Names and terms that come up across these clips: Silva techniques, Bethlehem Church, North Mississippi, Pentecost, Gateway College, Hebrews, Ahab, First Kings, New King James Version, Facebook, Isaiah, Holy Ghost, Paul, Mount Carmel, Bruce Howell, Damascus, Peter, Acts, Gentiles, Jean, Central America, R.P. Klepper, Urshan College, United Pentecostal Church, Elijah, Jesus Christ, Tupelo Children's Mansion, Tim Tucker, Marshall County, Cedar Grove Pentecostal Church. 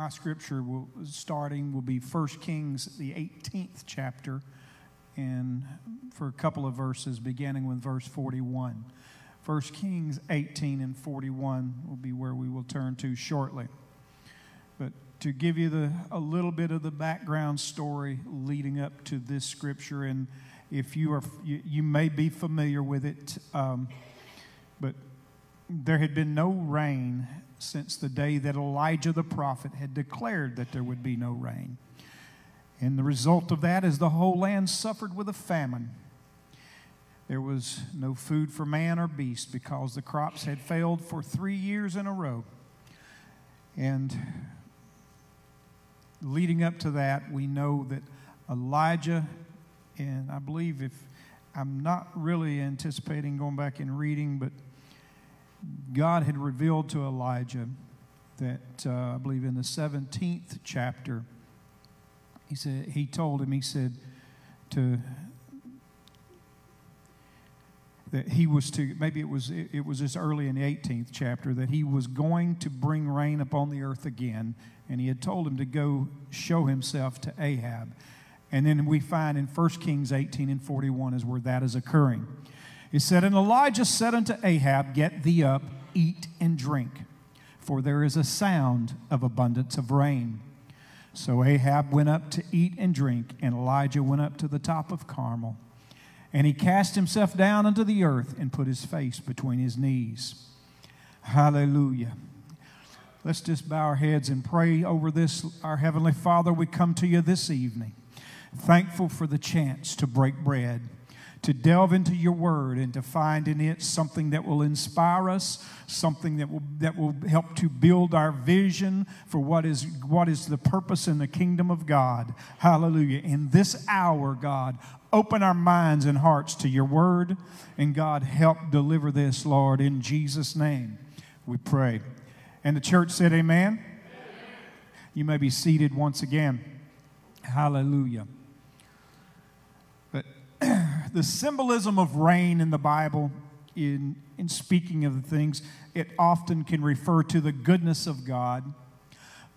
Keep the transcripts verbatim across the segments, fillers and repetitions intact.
my scripture will, starting will be First Kings, the eighteenth chapter, and for a couple of verses, beginning with verse forty-one. First Kings eighteen and forty-one will be where we will turn to shortly. But to give you the, a little bit of the background story leading up to this scripture, and if you are, you, you may be familiar with it, um, but there had been no rain since the day that Elijah the prophet had declared that there would be no rain. And the result of that is the whole land suffered with a famine. There was no food for man or beast because the crops had failed for three years in a row. And leading up to that, we know that Elijah, and I believe if I'm not really anticipating going back and reading, but God had revealed to Elijah that uh, I believe in the seventeenth chapter, he said he told him he said to that he was to maybe it was it, it was this early in the eighteenth chapter that he was going to bring rain upon the earth again. And he had told him to go show himself to Ahab. And then we find in First Kings eighteen and forty-one is where that is occurring. It said, "And Elijah said unto Ahab, Get thee up, eat and drink, for there is a sound of abundance of rain. So Ahab went up to eat and drink, and Elijah went up to the top of Carmel. And he cast himself down unto the earth and put his face between his knees." Hallelujah. Let's just bow our heads and pray over this. Our Heavenly Father, we come to you this evening, thankful for the chance to break bread, to delve into your word, and to find in it something that will inspire us, something that will that will help to build our vision for what is what is the purpose in the kingdom of God. Hallelujah. In this hour, God, open our minds and hearts to your word, and God, help deliver this, Lord, in Jesus' name we pray. And the church said, amen. Amen. You may be seated once again. Hallelujah. But the symbolism of rain in the Bible, in, in speaking of the things, it often can refer to the goodness of God,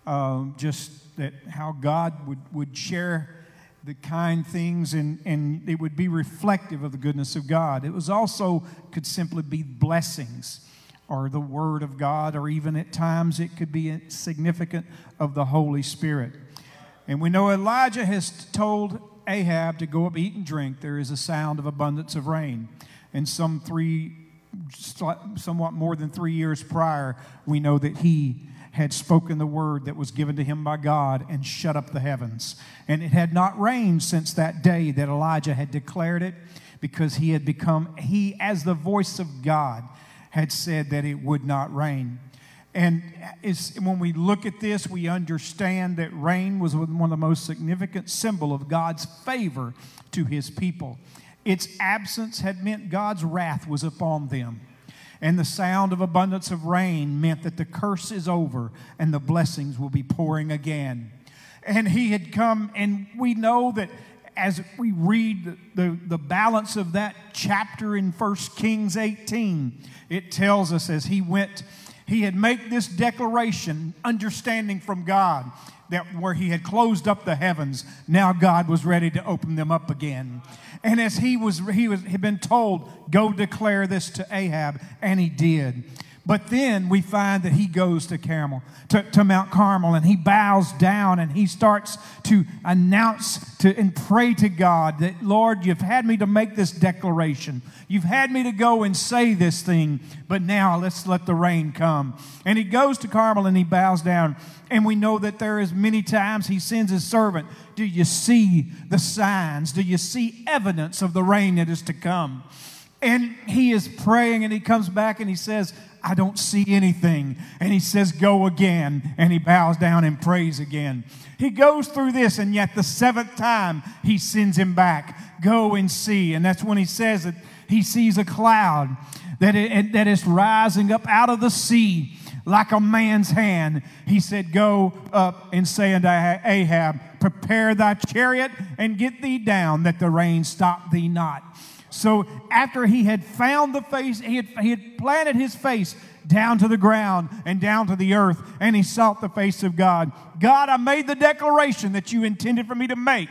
um, just that how God would, would share the kind things, and, and it would be reflective of the goodness of God. It was also, could simply be blessings, or the Word of God, or even at times it could be significant of the Holy Spirit. And we know Elijah has told Ahab to go up, eat and drink. There is a sound of abundance of rain. And some three, somewhat more than three years prior, we know that he had spoken the word that was given to him by God and shut up the heavens. And it had not rained since that day that Elijah had declared it, because he had become, he as the voice of God, had said that it would not rain. And it's, when we look at this, we understand that rain was one of the most significant symbols of God's favor to his people. Its absence had meant God's wrath was upon them. And the sound of abundance of rain meant that the curse is over and the blessings will be pouring again. And he had come, and we know that as we read the, the balance of that chapter in First Kings eighteen, it tells us as he went, he had made this declaration, understanding from God, that where he had closed up the heavens, now God was ready to open them up again. And as he was, he was, had been told, go declare this to Ahab, and he did. But then we find that he goes to Carmel, to, to Mount Carmel, and he bows down and he starts to announce to and pray to God that, Lord, you've had me to make this declaration. You've had me to go and say this thing, but now let's let the rain come. And he goes to Carmel and he bows down. And we know that there is many times he sends his servant, do you see the signs? Do you see evidence of the rain that is to come? And he is praying, and he comes back and he says, I don't see anything. And he says, go again. And he bows down and prays again. He goes through this, and yet the seventh time he sends him back. Go and see. And that's when he says that he sees a cloud that, it, that is rising up out of the sea like a man's hand. He said, go up and say unto Ahab, prepare thy chariot and get thee down, that the rain stop thee not. So after he had found the face, he had, he had planted his face down to the ground and down to the earth, and he sought the face of God. God, I made the declaration that you intended for me to make.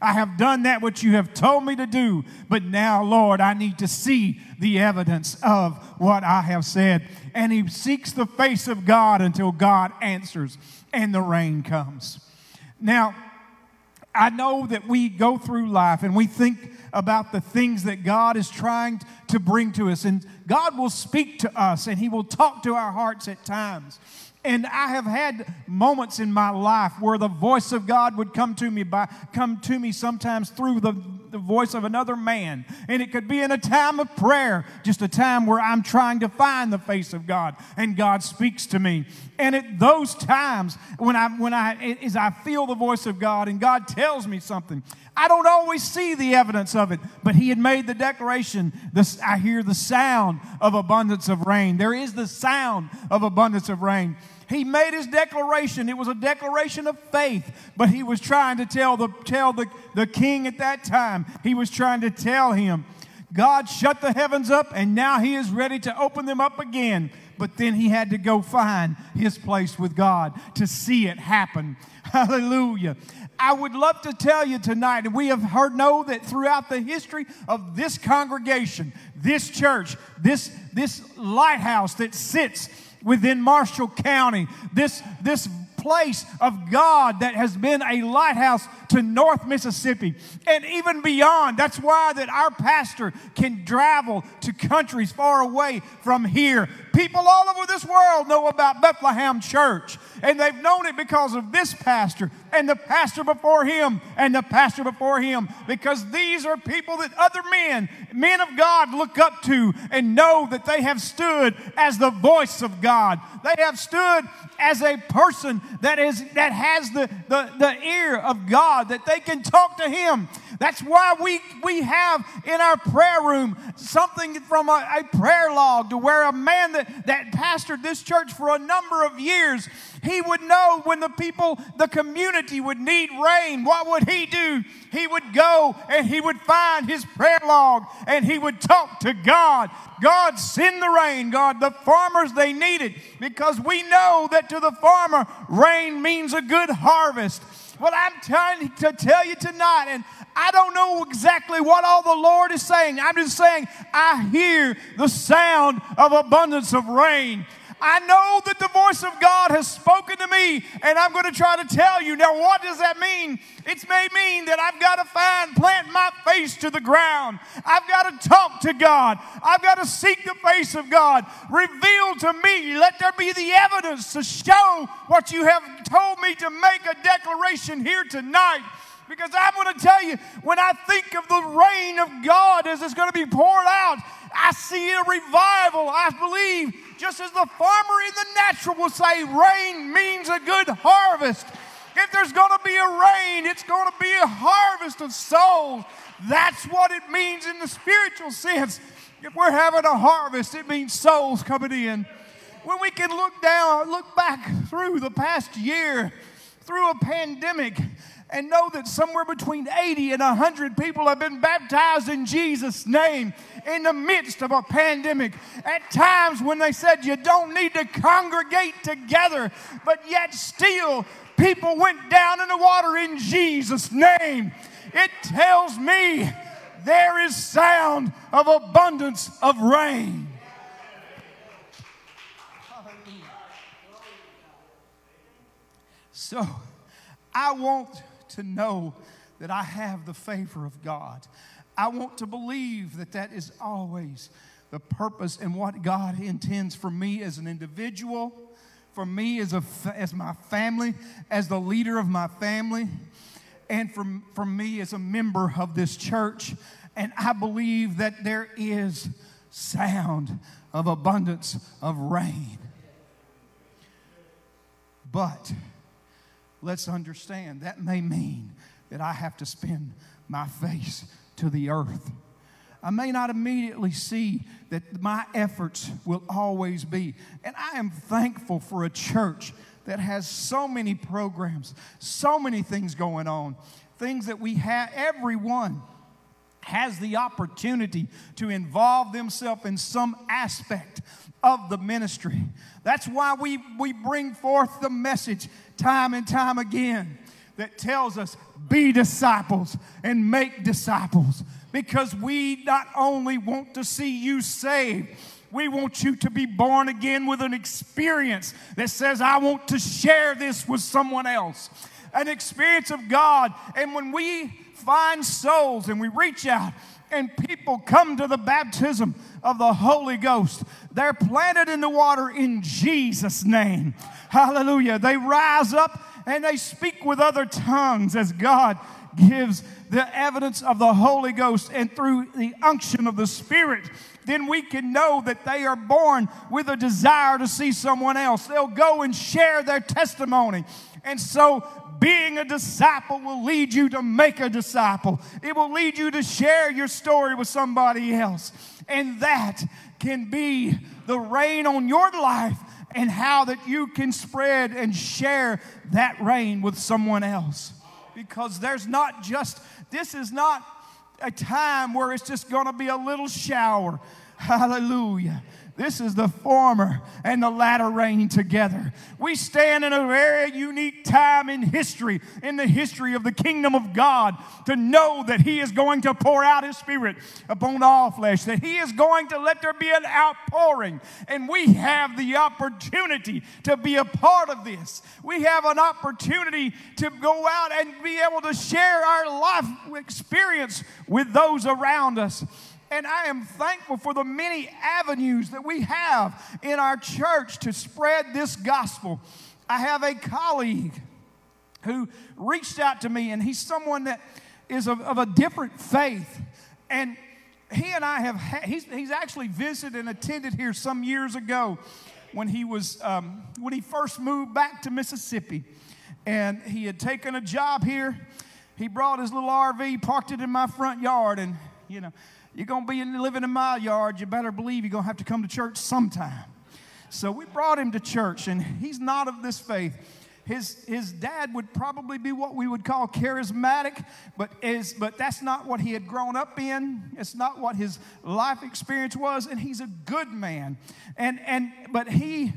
I have done that which you have told me to do, but now, Lord, I need to see the evidence of what I have said. And he seeks the face of God until God answers and the rain comes. Now, I know that we go through life and we think about the things that God is trying to bring to us. And God will speak to us and he will talk to our hearts at times. And I have had moments in my life where the voice of God would come to me by come to me sometimes through the, the voice of another man. And it could be in a time of prayer, just a time where I'm trying to find the face of God, and God speaks to me. And at those times when I when I as I feel the voice of God and God tells me something, I don't always see the evidence of it, but he had made the declaration. This, I hear the sound of abundance of rain. There is the sound of abundance of rain. He made his declaration. It was a declaration of faith, but he was trying to tell the tell the, the king at that time. He was trying to tell him, God shut the heavens up, and now he is ready to open them up again. But then he had to go find his place with God to see it happen. Hallelujah. I would love to tell you tonight, and we have heard know that throughout the history of this congregation, this church, this, this lighthouse that sits within Marshall County, this, this place of God that has been a lighthouse to North Mississippi and even beyond. That's why that our pastor can travel to countries far away from here. People all over this world know about Bethlehem Church, and they've known it because of this pastor and the pastor before him and the pastor before him, because these are people that other men, men of God, look up to and know that they have stood as the voice of God. They have stood as a person that is that has the, the, the ear of God, that they can talk to him. That's why we, we have in our prayer room something from a, a prayer log to where a man that, that pastored this church for a number of years, he would know when the people, the community would need rain. What would he do? He would go and he would find his prayer log and he would talk to God. God, send the rain, God. The farmers, they need it, because we know that to the farmer, rain means a good harvest. Well, I'm trying to tell you tonight, and I don't know exactly what all the Lord is saying. I'm just saying I hear the sound of abundance of rain. I know that the voice of God has spoken to me, and I'm going to try to tell you. Now, what does that mean? It may mean that I've got to find, plant my face to the ground. I've got to talk to God. I've got to seek the face of God. Reveal to me. Let there be the evidence to show what you have told me, to make a declaration here tonight. Because I'm going to tell you, when I think of the rain of God as it's going to be poured out, I see a revival. I believe, just as the farmer in the natural will say, rain means a good harvest. If there's going to be a rain, it's going to be a harvest of souls. That's what it means in the spiritual sense. If we're having a harvest, it means souls coming in. When we can look down, look back through the past year, through a pandemic, and know that somewhere between eighty and one hundred people have been baptized in Jesus' name in the midst of a pandemic. At times when they said you don't need to congregate together, but yet still people went down in the water in Jesus' name. It tells me there is sound of abundance of rain. So I want to know that I have the favor of God. I want to believe that that is always the purpose and what God intends for me as an individual, for me as a as my family, as the leader of my family, and for, for me as a member of this church. And I believe that there is sound of abundance of rain. But let's understand that may mean that I have to spin my face to the earth. I may not immediately see that my efforts will always be. And I am thankful for a church that has so many programs, so many things going on, things that we have, everyone has the opportunity to involve themselves in some aspect of the ministry. That's why we, we bring forth the message time and time again that tells us, be disciples and make disciples, because we not only want to see you saved, we want you to be born again with an experience that says, I want to share this with someone else. An experience of God. And when we find souls and we reach out and people come to the baptism of the Holy Ghost, they're planted in the water in Jesus' name. Hallelujah. They rise up and they speak with other tongues as God gives the evidence of the Holy Ghost, and through the unction of the Spirit, then we can know that they are born with a desire to see someone else. They'll go and share their testimony. And so being a disciple will lead you to make a disciple. It will lead you to share your story with somebody else. And that can be the rain on your life, and how that you can spread and share that rain with someone else. Because there's not just, this is not a time where it's just going to be a little shower. Hallelujah. This is the former and the latter rain together. We stand in a very unique time in history, in the history of the kingdom of God, to know that He is going to pour out His Spirit upon all flesh, that He is going to let there be an outpouring, and we have the opportunity to be a part of this. We have an opportunity to go out and be able to share our life experience with those around us. And I am thankful for the many avenues that we have in our church to spread this gospel. I have a colleague who reached out to me, and he's someone that is of, of a different faith. And he and I have, ha- he's, he's actually visited and attended here some years ago when he was, um, when he first moved back to Mississippi. And he had taken a job here. He brought his little R V, parked it in my front yard, and, you know, you're going to be living in my yard. You better believe you're going to have to come to church sometime. So we brought him to church, and he's not of this faith. His, his dad would probably be what we would call charismatic, but, is, but that's not what he had grown up in. It's not what his life experience was, and he's a good man. And, and, but he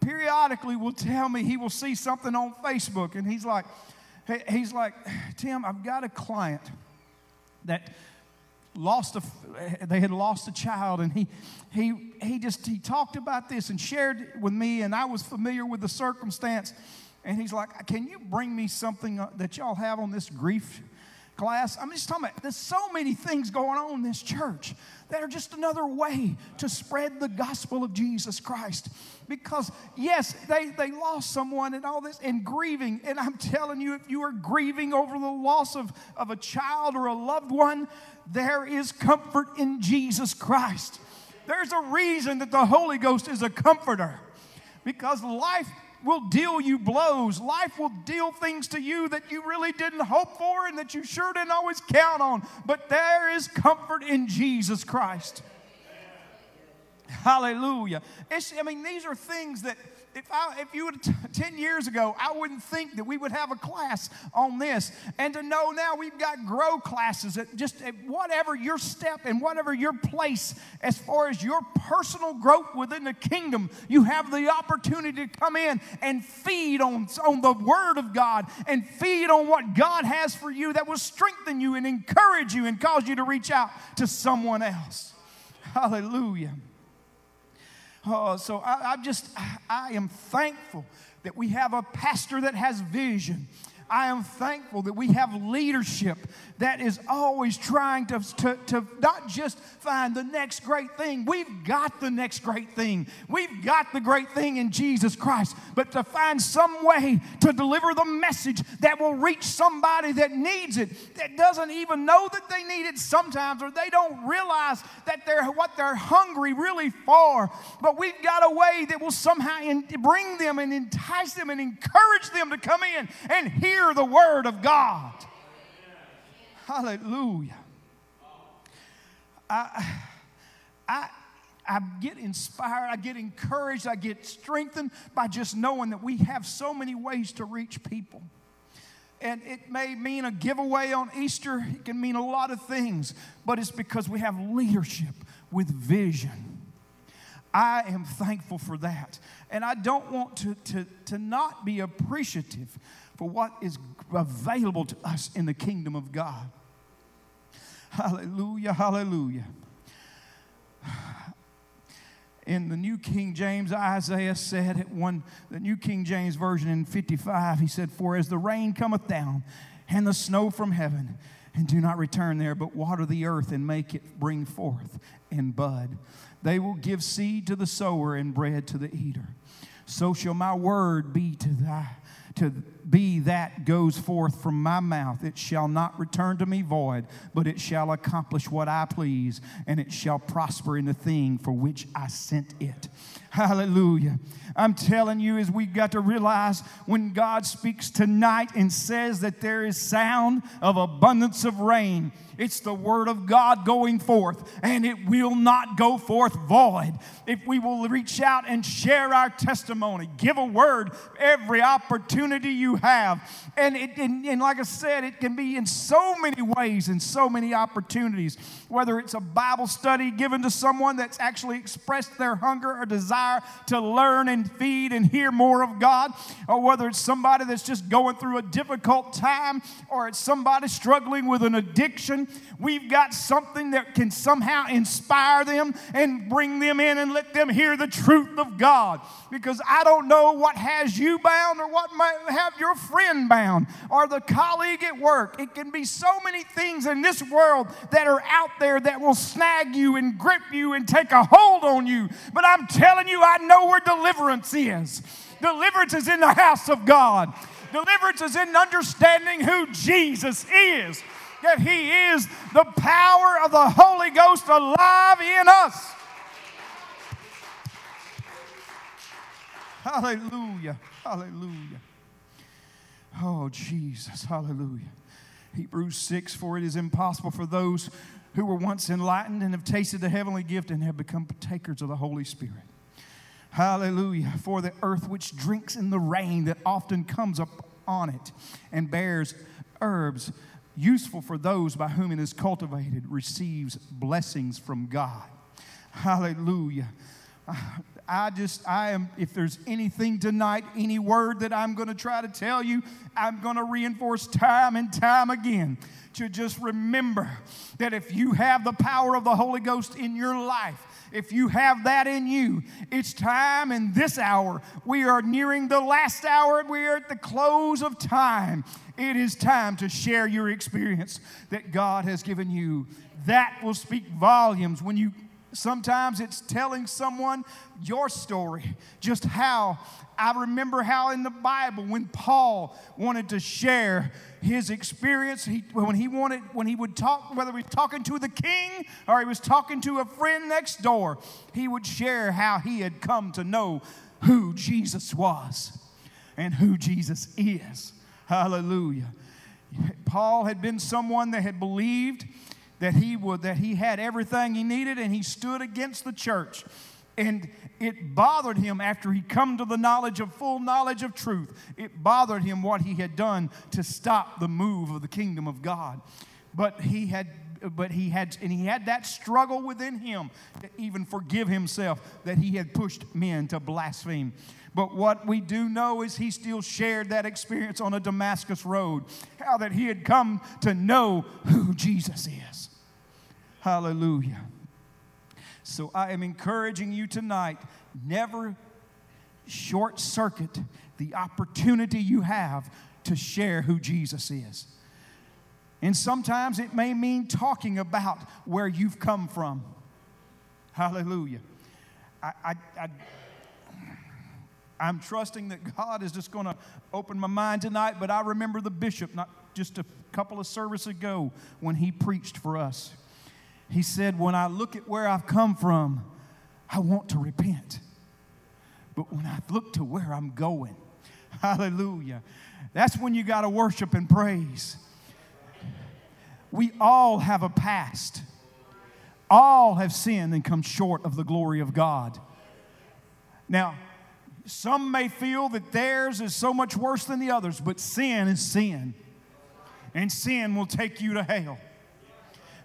periodically will tell me he will see something on Facebook, and he's like, he's like, Tim, I've got a client that... Lost a, they had lost a child, and he, he, he just he talked about this and shared it with me, and I was familiar with the circumstance. And he's like, "Can you bring me something that y'all have on this grief class?" I'm just talking about, there's so many things going on in this church that are just another way to spread the gospel of Jesus Christ. Because yes, they, they lost someone and all this, and grieving. And I'm telling you, if you are grieving over the loss of, of a child or a loved one, there is comfort in Jesus Christ. There's a reason that the Holy Ghost is a comforter, because life will deal you blows. Life will deal things to you that you really didn't hope for and that you sure didn't always count on. But there is comfort in Jesus Christ. Hallelujah. It's, I mean, these are things that if I, if you would, ten years ago, I wouldn't think that we would have a class on this. And to know now we've got grow classes at just at whatever your step and whatever your place as far as your personal growth within the kingdom, you have the opportunity to come in and feed on, on the Word of God and feed on what God has for you that will strengthen you and encourage you and cause you to reach out to someone else. Hallelujah. Oh, so I, I just, I am thankful that we have a pastor that has vision. I am thankful that we have leadership that is always trying to, to, to not just find the next great thing. We've got the next great thing. We've got the great thing in Jesus Christ. But to find some way to deliver the message that will reach somebody that needs it, that doesn't even know that they need it sometimes, or they don't realize that they're what they're hungry really for. But we've got a way that will somehow in, bring them and entice them and encourage them to come in and hear the Word of God. Hallelujah. I, I, I get inspired, I get encouraged, I get strengthened by just knowing that we have so many ways to reach people. and it may mean a giveaway on Easter. It can mean a lot of things, but it's because we have leadership with vision. I am thankful for that, and I don't want to, to, to not be appreciative for what is available to us in the kingdom of God. Hallelujah, hallelujah. In the New King James, Isaiah said at one, the New King James Version in fifty-five, he said, "For as the rain cometh down and the snow from heaven, and do not return there, but water the earth and make it bring forth and bud. They will give seed to the sower and bread to the eater. So shall my word be to thy, to be that goes forth from my mouth. It shall not return to me void, but it shall accomplish what I please, and it shall prosper in the thing for which I sent it." Hallelujah. I'm telling you, as we got to realize when God speaks tonight and says that there is sound of abundance of rain, it's the word of God going forth, and it will not go forth void. If we will reach out and share our testimony, give a word every opportunity you have. And, it, and, and like I said, it can be in so many ways and so many opportunities, whether it's a Bible study given to someone that's actually expressed their hunger or desire to learn and feed and hear more of God, or whether it's somebody that's just going through a difficult time, or it's somebody struggling with an addiction. We've got something that can somehow inspire them and bring them in and let them hear the truth of God. Because I don't know what has you bound or what might have your friend bound or the colleague at work. It can be so many things in this world that are out there that will snag you and grip you and take a hold on you. But I'm telling you, You, I know where deliverance is. Deliverance is in the house of God. Deliverance is in understanding who Jesus is, that He is the power of the Holy Ghost alive in us. Hallelujah, hallelujah. Oh, Jesus, hallelujah. Hebrews six, "For it is impossible for those who were once enlightened and have tasted the heavenly gift and have become partakers of the Holy Spirit." Hallelujah. "For the earth which drinks in the rain that often comes upon it and bears herbs, useful for those by whom it is cultivated, receives blessings from God." Hallelujah. I just, I am, if there's anything tonight, any word that I'm going to try to tell you, I'm going to reinforce time and time again to just remember that if you have the power of the Holy Ghost in your life, if you have that in you, it's time in this hour. We are nearing the last hour. We are at the close of time. It is time to share your experience that God has given you. That will speak volumes when you, sometimes it's telling someone your story, just how. I remember how in the Bible when Paul wanted to share his experience, he, when he wanted, when he would talk, whether he was talking to the king or he was talking to a friend next door, he would share how he had come to know who Jesus was and who Jesus is. Hallelujah. Paul had been someone that had believed that he would, that he had everything he needed, and he stood against the church. And it bothered him after he come to the knowledge of full knowledge of truth. It bothered him what he had done to stop the move of the kingdom of God. But he had, but he had, and he had that struggle within him to even forgive himself that he had pushed men to blaspheme. But what we do know is he still shared that experience on a Damascus road, how that he had come to know who Jesus is. Hallelujah. So I am encouraging you tonight, never short-circuit the opportunity you have to share who Jesus is. And sometimes it may mean talking about where you've come from. Hallelujah. I, I, I, I'm trusting that God is just going to open my mind tonight, but I remember the bishop not just a couple of services ago when he preached for us. He said, "When I look at where I've come from, I want to repent. But when I look to where I'm going," hallelujah, that's when you got to worship and praise. We all have a past. All have sinned and come short of the glory of God. Now, some may feel that theirs is so much worse than the others, but sin is sin. and sin will take you to hell.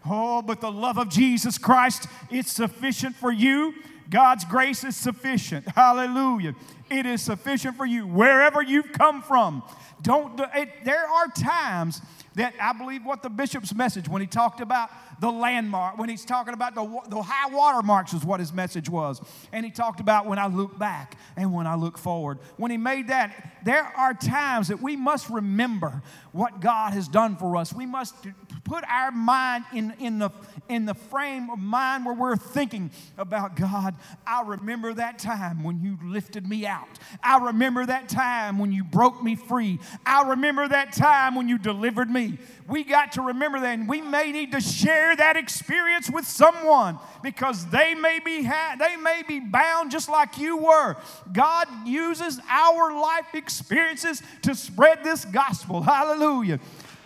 Oh, but the love of Jesus Christ, it's sufficient for you. God's grace is sufficient. Hallelujah. It is sufficient for you wherever you've come from. Don't. It, there are times that I believe what the bishop's message, when he talked about the landmark, when he's talking about the, the high water marks is what his message was. And he talked about when I look back and when I look forward. When he made that, there are times that we must remember what God has done for us. We must put our mind in, in, the, in the frame of mind where we're thinking about God. I remember that time when you lifted me out. I remember that time when you broke me free. I remember that time when you delivered me. We got to remember that, and we may need to share that experience with someone because they may be ha- they may be bound just like you were. God uses our life experiences to spread this gospel. Hallelujah.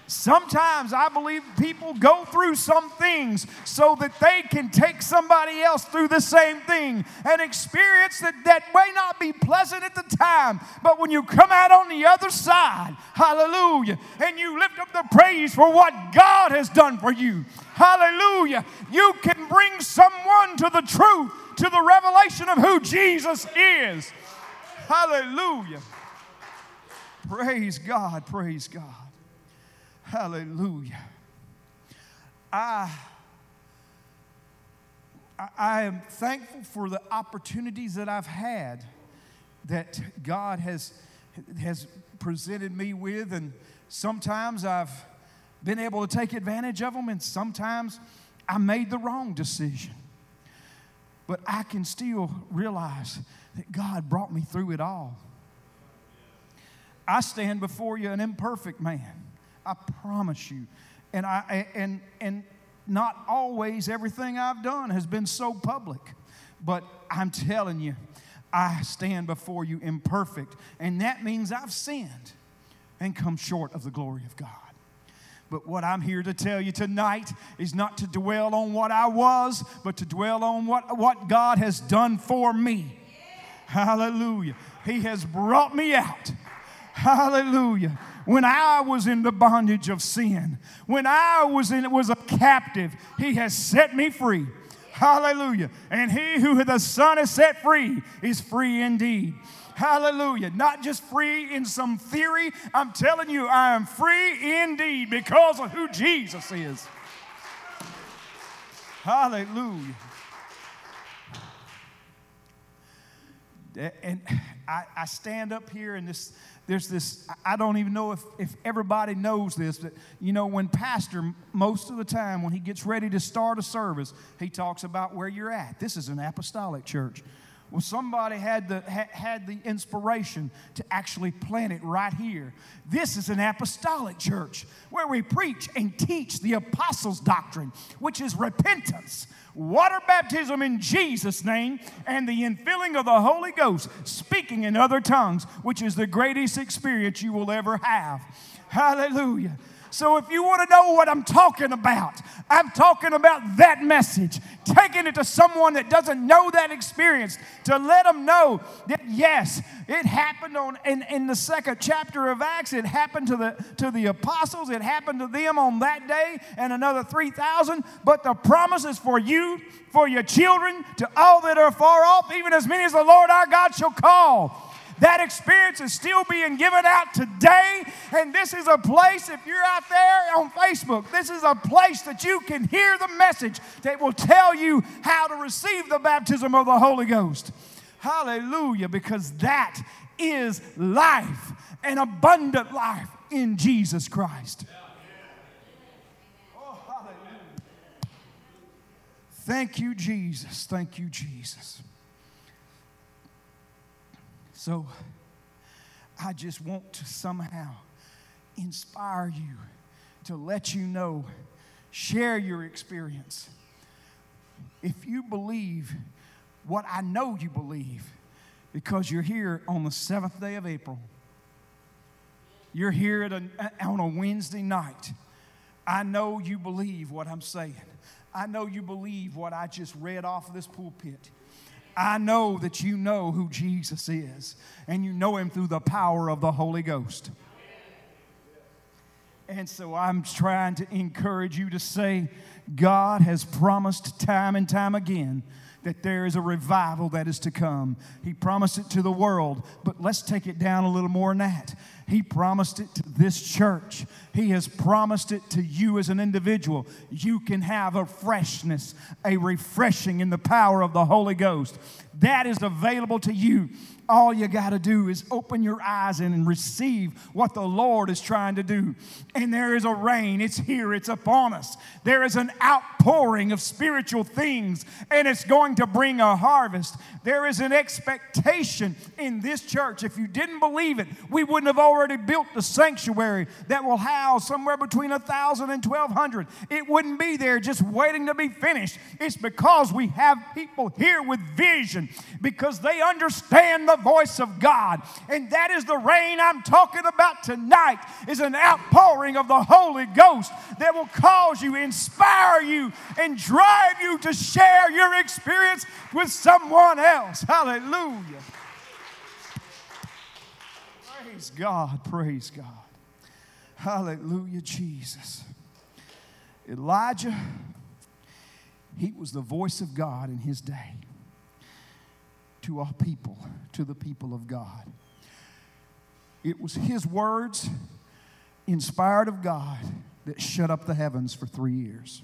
Sometimes I believe people go through some things so that they can take somebody else through the same thing, an experience that, that may not be pleasant at the time, but when you come out on the other side, hallelujah, and you lift up the praise for what God has done for you, hallelujah, you can bring someone to the truth, to the revelation of who Jesus is. Hallelujah. Praise God, praise God. Hallelujah. I, I am thankful for the opportunities that I've had that God has, has presented me with, and sometimes I've been able to take advantage of them, and sometimes I made the wrong decision. But I can still realize that God brought me through it all. I stand before you an imperfect man. I promise you, and I and and not always everything I've done has been so public, but I'm telling you, I stand before you imperfect, and that means I've sinned and come short of the glory of God. But what I'm here to tell you tonight is not to dwell on what I was, but to dwell on what, what God has done for me. Hallelujah. He has brought me out. Hallelujah. When I was in the bondage of sin, when I was in, was a captive, He has set me free. Hallelujah. And he who the Son has set free is free indeed. Hallelujah. Not just free in some theory. I'm telling you, I am free indeed because of who Jesus is. Hallelujah. And I, I stand up here and this, there's this, I don't even know if, if everybody knows this, but you know, when pastor, most of the time when he gets ready to start a service, he talks about where you're at. This is an apostolic church. Well, somebody had the, ha, had the inspiration to actually plant it right here. This is an apostolic church where we preach and teach the apostles' doctrine, which is repentance, water baptism in Jesus' name, and the infilling of the Holy Ghost, speaking in other tongues, which is the greatest experience you will ever have. Hallelujah. So if you want to know what I'm talking about, I'm talking about that message, taking it to someone that doesn't know that experience, to let them know that, yes, it happened on in, in the second chapter of Acts. It happened to the, to the apostles. It happened to them on that day and another three thousand. But the promise is for you, for your children, to all that are far off, even as many as the Lord our God shall call. That experience is still being given out today, and this is a place, if you're out there on Facebook, this is a place that you can hear the message that will tell you how to receive the baptism of the Holy Ghost. Hallelujah, because that is life, an abundant life in Jesus Christ. Oh, hallelujah. Thank you, Jesus. Thank you, Jesus. So I just want to somehow inspire you to let you know, share your experience. If you believe what I know you believe, because you're here on the seventh day of April, you're here at a, on a Wednesday night, I know you believe what I'm saying. I know you believe what I just read off of this pulpit. I know that you know who Jesus is, and you know Him through the power of the Holy Ghost. And so I'm trying to encourage you to say, God has promised time and time again that there is a revival that is to come. He promised it to the world, but let's take it down a little more than that. He promised it to this church. He has promised it to you as an individual. You can have a freshness, a refreshing in the power of the Holy Ghost. That is available to you. All you got to do is open your eyes and receive what the Lord is trying to do. And there is a rain. It's here. It's upon us. There is an outpouring of spiritual things, and it's going to bring a harvest. There is an expectation in this church. If you didn't believe it, we wouldn't have already built the sanctuary that will house somewhere between one thousand and twelve hundred. It wouldn't be there just waiting to be finished. It's because we have people here with vision, because they understand the The voice of God. And that is the rain I'm talking about tonight, is an outpouring of the Holy Ghost that will cause you, inspire you, and drive you to share your experience with someone else. Hallelujah. Praise God. Praise God. Hallelujah, Jesus. Elijah, he was the voice of God in his day to all people, to the people of God. It was his words, inspired of God, that shut up the heavens for three years.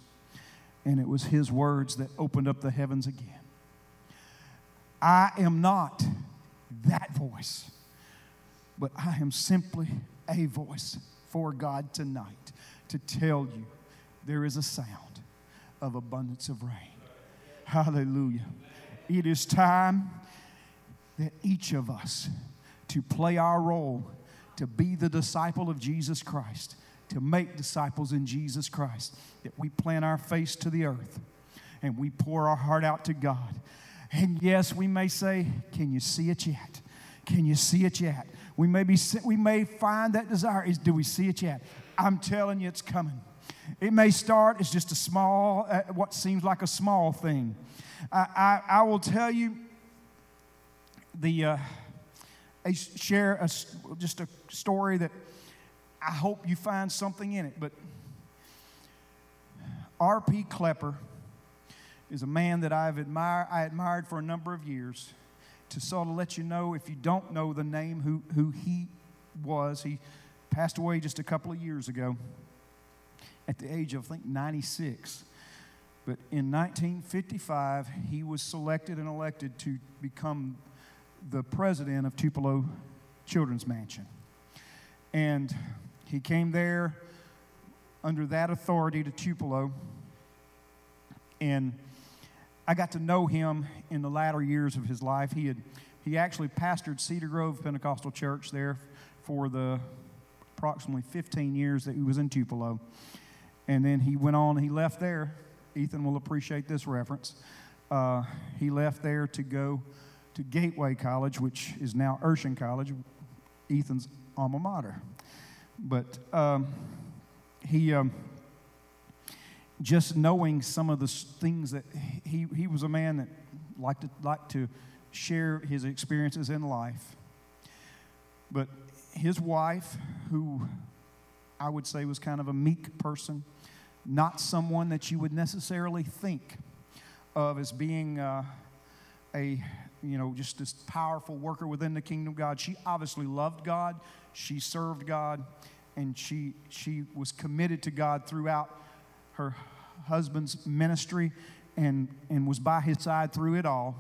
And it was his words that opened up the heavens again. I am not that voice, but I am simply a voice for God tonight to tell you there is a sound of abundance of rain. Hallelujah. It is time that each of us to play our role, to be the disciple of Jesus Christ, to make disciples in Jesus Christ, that we plant our face to the earth and we pour our heart out to God. And yes, we may say, can you see it yet? Can you see it yet? We may be, we may find that desire is, do we see it yet? I'm telling you, it's coming. It may start as just a small, uh, what seems like a small thing. I, I, I will tell you, the uh, I share a, just a story that I hope you find something in it. But R P Klepper is a man that I've admired. I admired for a number of years. To sort of let you know, if you don't know the name, who who he was. He passed away just a couple of years ago, at the age of, I think, ninety-six. But in nineteen fifty-five, he was selected and elected to become the president of Tupelo Children's Mansion. And he came there under that authority to Tupelo. And I got to know him in the latter years of his life. He had he actually pastored Cedar Grove Pentecostal Church there for the approximately fifteen years that he was in Tupelo. And then he went on, he left there. Ethan will appreciate this reference. Uh, he left there to go to Gateway College, which is now Urshan College, Ethan's alma mater. But um, he, um, just knowing some of the things that he, he was a man that liked to, liked to share his experiences in life. But his wife, who I would say was kind of a meek person, not someone that you would necessarily think of as being uh, a, you know, just this powerful worker within the kingdom of God. She obviously loved God, she served God, and she, she was committed to God throughout her husband's ministry and, and was by his side through it all.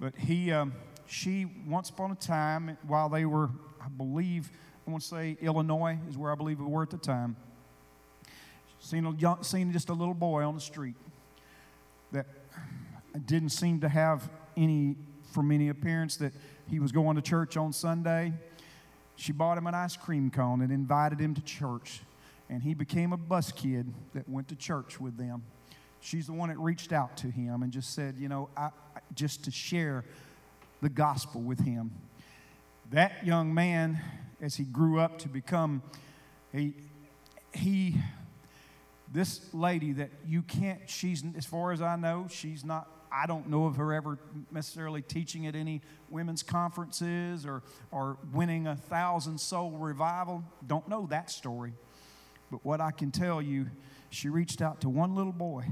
But he, um, she, once upon a time, while they were, I believe, I want to say Illinois is where I believe we were at the time, Seen, a young, seen just a little boy on the street that didn't seem to have any, from any appearance that he was going to church on Sunday. She bought him an ice cream cone and invited him to church. And he became a bus kid that went to church with them. She's the one that reached out to him and just said, you know, I, just to share the gospel with him. That young man, as he grew up to become, he, he this lady that you can't, she's, as far as I know, she's not, I don't know of her ever necessarily teaching at any women's conferences or, or winning a thousand soul revival. Don't know that story. But what I can tell you, she reached out to one little boy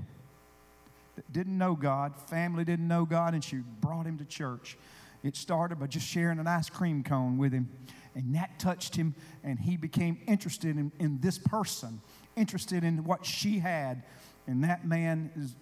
that didn't know God, family didn't know God, and she brought him to church. It started by just sharing an ice cream cone with him, and that touched him, and he became interested in, in this person, interested in what she had. And that man is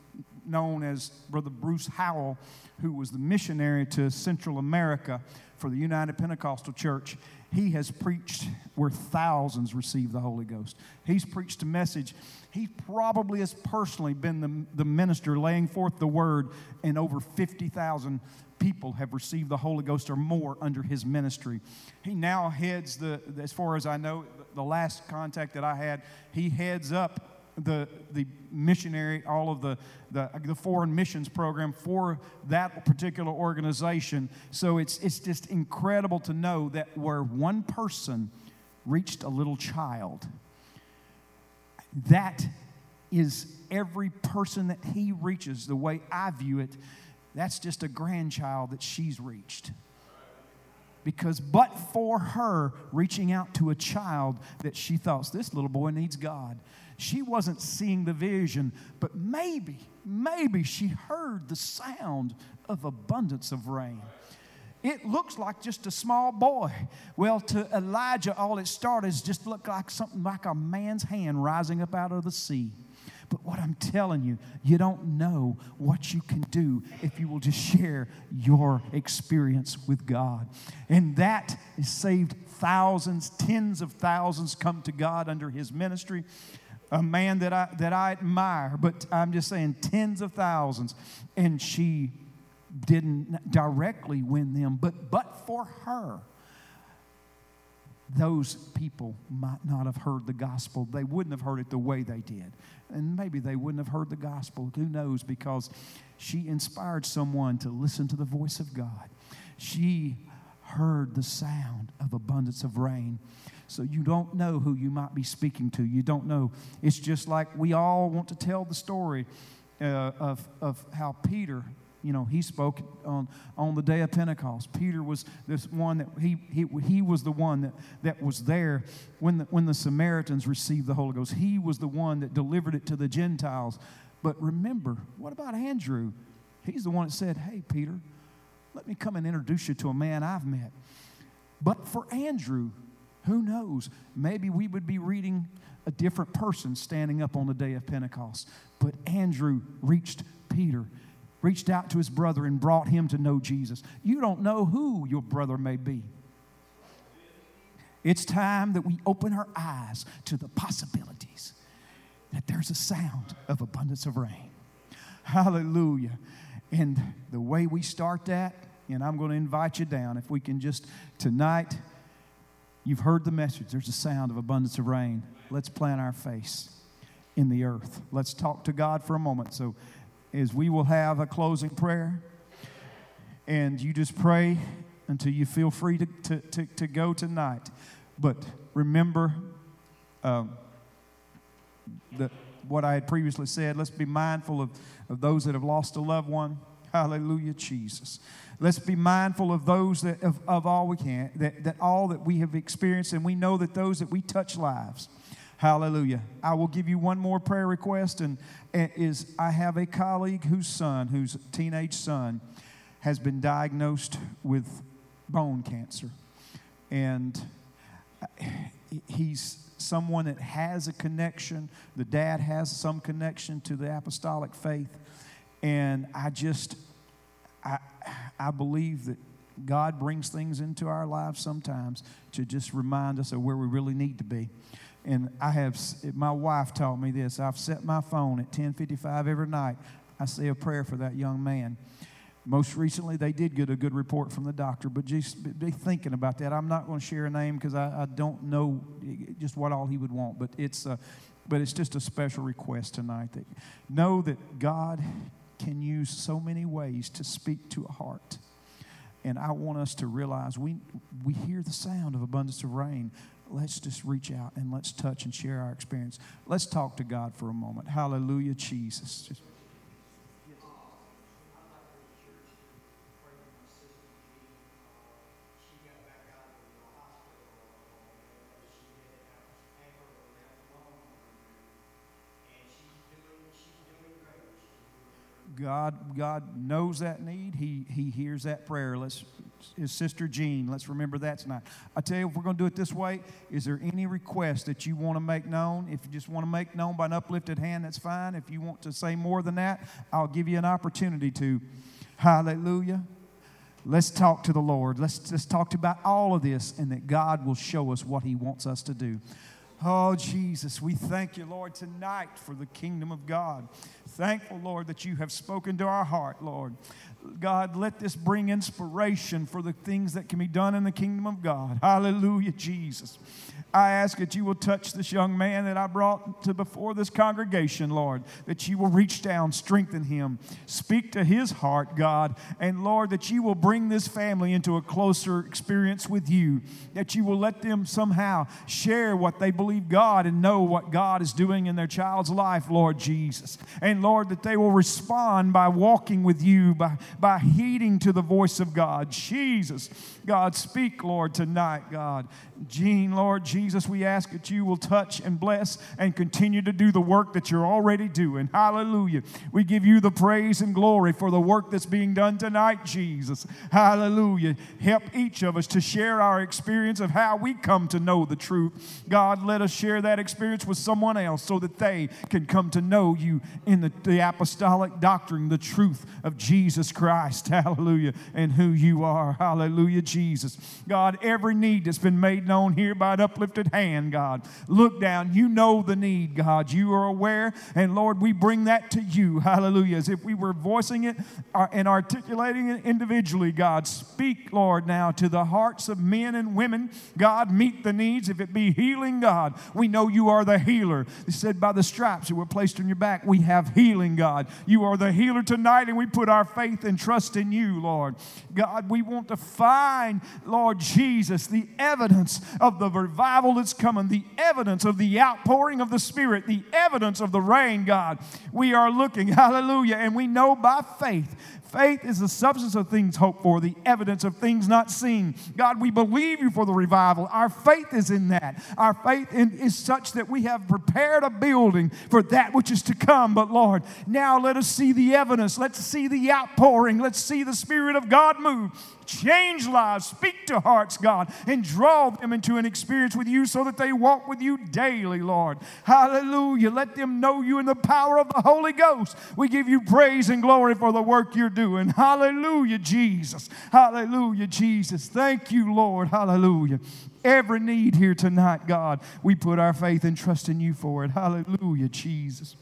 known as Brother Bruce Howell, who was the missionary to Central America for the United Pentecostal Church. He has preached where thousands receive the Holy Ghost. He's preached a message. He probably has personally been the, the minister laying forth the word, and over fifty thousand people have received the Holy Ghost or more under his ministry. He now heads the, as far as I know, the last contact that I had, he heads up the the missionary, all of the, the the foreign missions program for that particular organization. So it's it's just incredible to know that where one person reached a little child, that is every person that he reaches. The way I view it, that's just a grandchild that she's reached. Because but for her reaching out to a child that she thought, this little boy needs God. She wasn't seeing the vision, but maybe, maybe she heard the sound of abundance of rain. It looks like just a small boy. Well, to Elijah, all it started is just looked like something like a man's hand rising up out of the sea. But what I'm telling you, you don't know what you can do if you will just share your experience with God. And that has saved thousands, tens of thousands come to God under his ministry. A man that I, that I admire, but I'm just saying tens of thousands. And she didn't directly win them, but, but for her, those people might not have heard the gospel. They wouldn't have heard it the way they did. And maybe they wouldn't have heard the gospel. Who knows? Because she inspired someone to listen to the voice of God. She heard the sound of abundance of rain. So you don't know who you might be speaking to. You don't know. It's just like we all want to tell the story uh, of, of how Peter, you know, he spoke on, on the day of Pentecost. Peter was this one that he he, he was the one that, that was there when the, when the Samaritans received the Holy Ghost. He was the one that delivered it to the Gentiles. But remember, what about Andrew? He's the one that said, hey, Peter, let me come and introduce you to a man I've met. But for Andrew, who knows? Maybe we would be reading a different person standing up on the day of Pentecost. But Andrew reached Peter, reached out to his brother and brought him to know Jesus. You don't know who your brother may be. It's time that we open our eyes to the possibilities that there's a sound of abundance of rain. Hallelujah. And the way we start that, and I'm going to invite you down, if we can just tonight, you've heard the message. There's a sound of abundance of rain. Let's plant our face in the earth. Let's talk to God for a moment. So as we will have a closing prayer, and you just pray until you feel free to, to, to, to go tonight. But remember um, the, what I had previously said. Let's be mindful of, of those that have lost a loved one. Hallelujah, Jesus. Let's be mindful of those that of, of all we can, that, that all that we have experienced, and we know that those that we touch lives. Hallelujah. I will give you one more prayer request, and is I have a colleague whose son, whose teenage son, has been diagnosed with bone cancer. And he's someone that has a connection. The dad has some connection to the apostolic faith. And I just, I, I believe that God brings things into our lives sometimes to just remind us of where we really need to be. And I have, my wife taught me this. I've set my phone at ten fifty-five every night. I say a prayer for that young man. Most recently, they did get a good report from the doctor, but just be thinking about that. I'm not going to share a name because I, I don't know just what all he would want, but it's, a, but it's just a special request tonight. That know that God can use so many ways to speak to a heart. And I want us to realize we, we hear the sound of abundance of rain. Let's just reach out and let's touch and share our experience. Let's talk to God for a moment. Hallelujah, Jesus. Just God, God knows that need. He, he hears that prayer. Let's, his sister Jean, let's remember that tonight. I tell you, if we're going to do it this way, is there any request that you want to make known? If you just want to make known by an uplifted hand, that's fine. If you want to say more than that, I'll give you an opportunity to. Hallelujah. Let's talk to the Lord. Let's, let's talk about all of this, and that God will show us what he wants us to do. Oh, Jesus, we thank you, Lord, tonight for the kingdom of God. Thankful, Lord, that you have spoken to our heart, Lord. God, let this bring inspiration for the things that can be done in the kingdom of God. Hallelujah, Jesus. I ask that you will touch this young man that I brought to before this congregation, Lord, that you will reach down, strengthen him, speak to his heart, God, and, Lord, that you will bring this family into a closer experience with you, that you will let them somehow share what they believe God and know what God is doing in their child's life, Lord Jesus. And Lord, that they will respond by walking with you, by, by heeding to the voice of God. Jesus, God, speak, Lord, tonight, God. Jean, Lord Jesus, we ask that you will touch and bless and continue to do the work that you're already doing. Hallelujah. We give you the praise and glory for the work that's being done tonight, Jesus. Hallelujah. Help each of us to share our experience of how we come to know the truth. God, let us share that experience with someone else so that they can come to know you in the, the apostolic doctrine, the truth of Jesus Christ, hallelujah, and who you are, hallelujah, Jesus. God, every need that's been made known here by an uplifted hand, God, look down. You know the need, God. You are aware, and Lord, we bring that to you, hallelujah, as if we were voicing it and articulating it individually, God. Speak, Lord, now to the hearts of men and women. God, meet the needs, if it be healing, God. God. We know you are the healer. It said by the stripes that were placed on your back, we have healing, God. You are the healer tonight, and we put our faith and trust in you, Lord. God, we want to find, Lord Jesus, the evidence of the revival that's coming, the evidence of the outpouring of the Spirit, the evidence of the rain, God. We are looking, hallelujah, and we know by faith. Faith is the substance of things hoped for, the evidence of things not seen. God, we believe you for the revival. Our faith is in that. Our faith in, is such that we have prepared a building for that which is to come. But, Lord, now let us see the evidence. Let's see the outpouring. Let's see the Spirit of God move. Change lives, speak to hearts, God, and draw them into an experience with you so that they walk with you daily, Lord. Hallelujah. Let them know you in the power of the Holy Ghost. We give you praise and glory for the work you're doing. Hallelujah, Jesus. Hallelujah, Jesus. Thank you, Lord. Hallelujah. Every need here tonight, God, we put our faith and trust in you for it. Hallelujah, Jesus.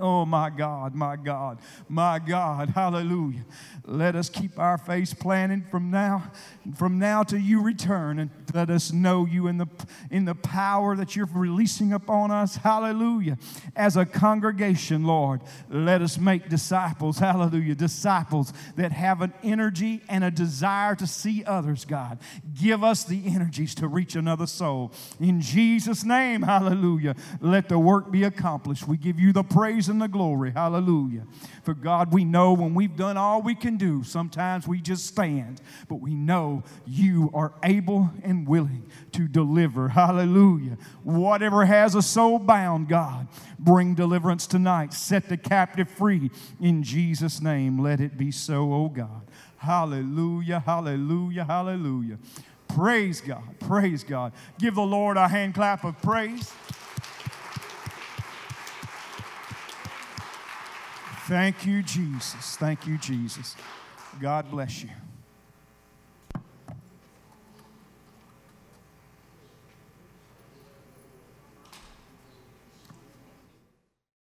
Oh, my God, my God, my God, hallelujah. Let us keep our face planted from now, from now till you return, and let us know you in the, in the power that you're releasing upon us, hallelujah. As a congregation, Lord, let us make disciples, hallelujah, disciples that have an energy and a desire to see others, God. Give us the energies to reach another soul. In Jesus' name, hallelujah, let the work be accomplished. We give you the praise and the glory, hallelujah. For God, we know when we've done all we can do, sometimes we just stand, but we know you are able and willing to deliver, hallelujah. Whatever has a soul bound, God, bring deliverance tonight. Set the captive free in Jesus' name. Let it be so, oh God. Hallelujah, hallelujah, hallelujah. Praise God, praise God. Give the Lord a hand clap of praise. Thank you, Jesus. Thank you, Jesus. God bless you.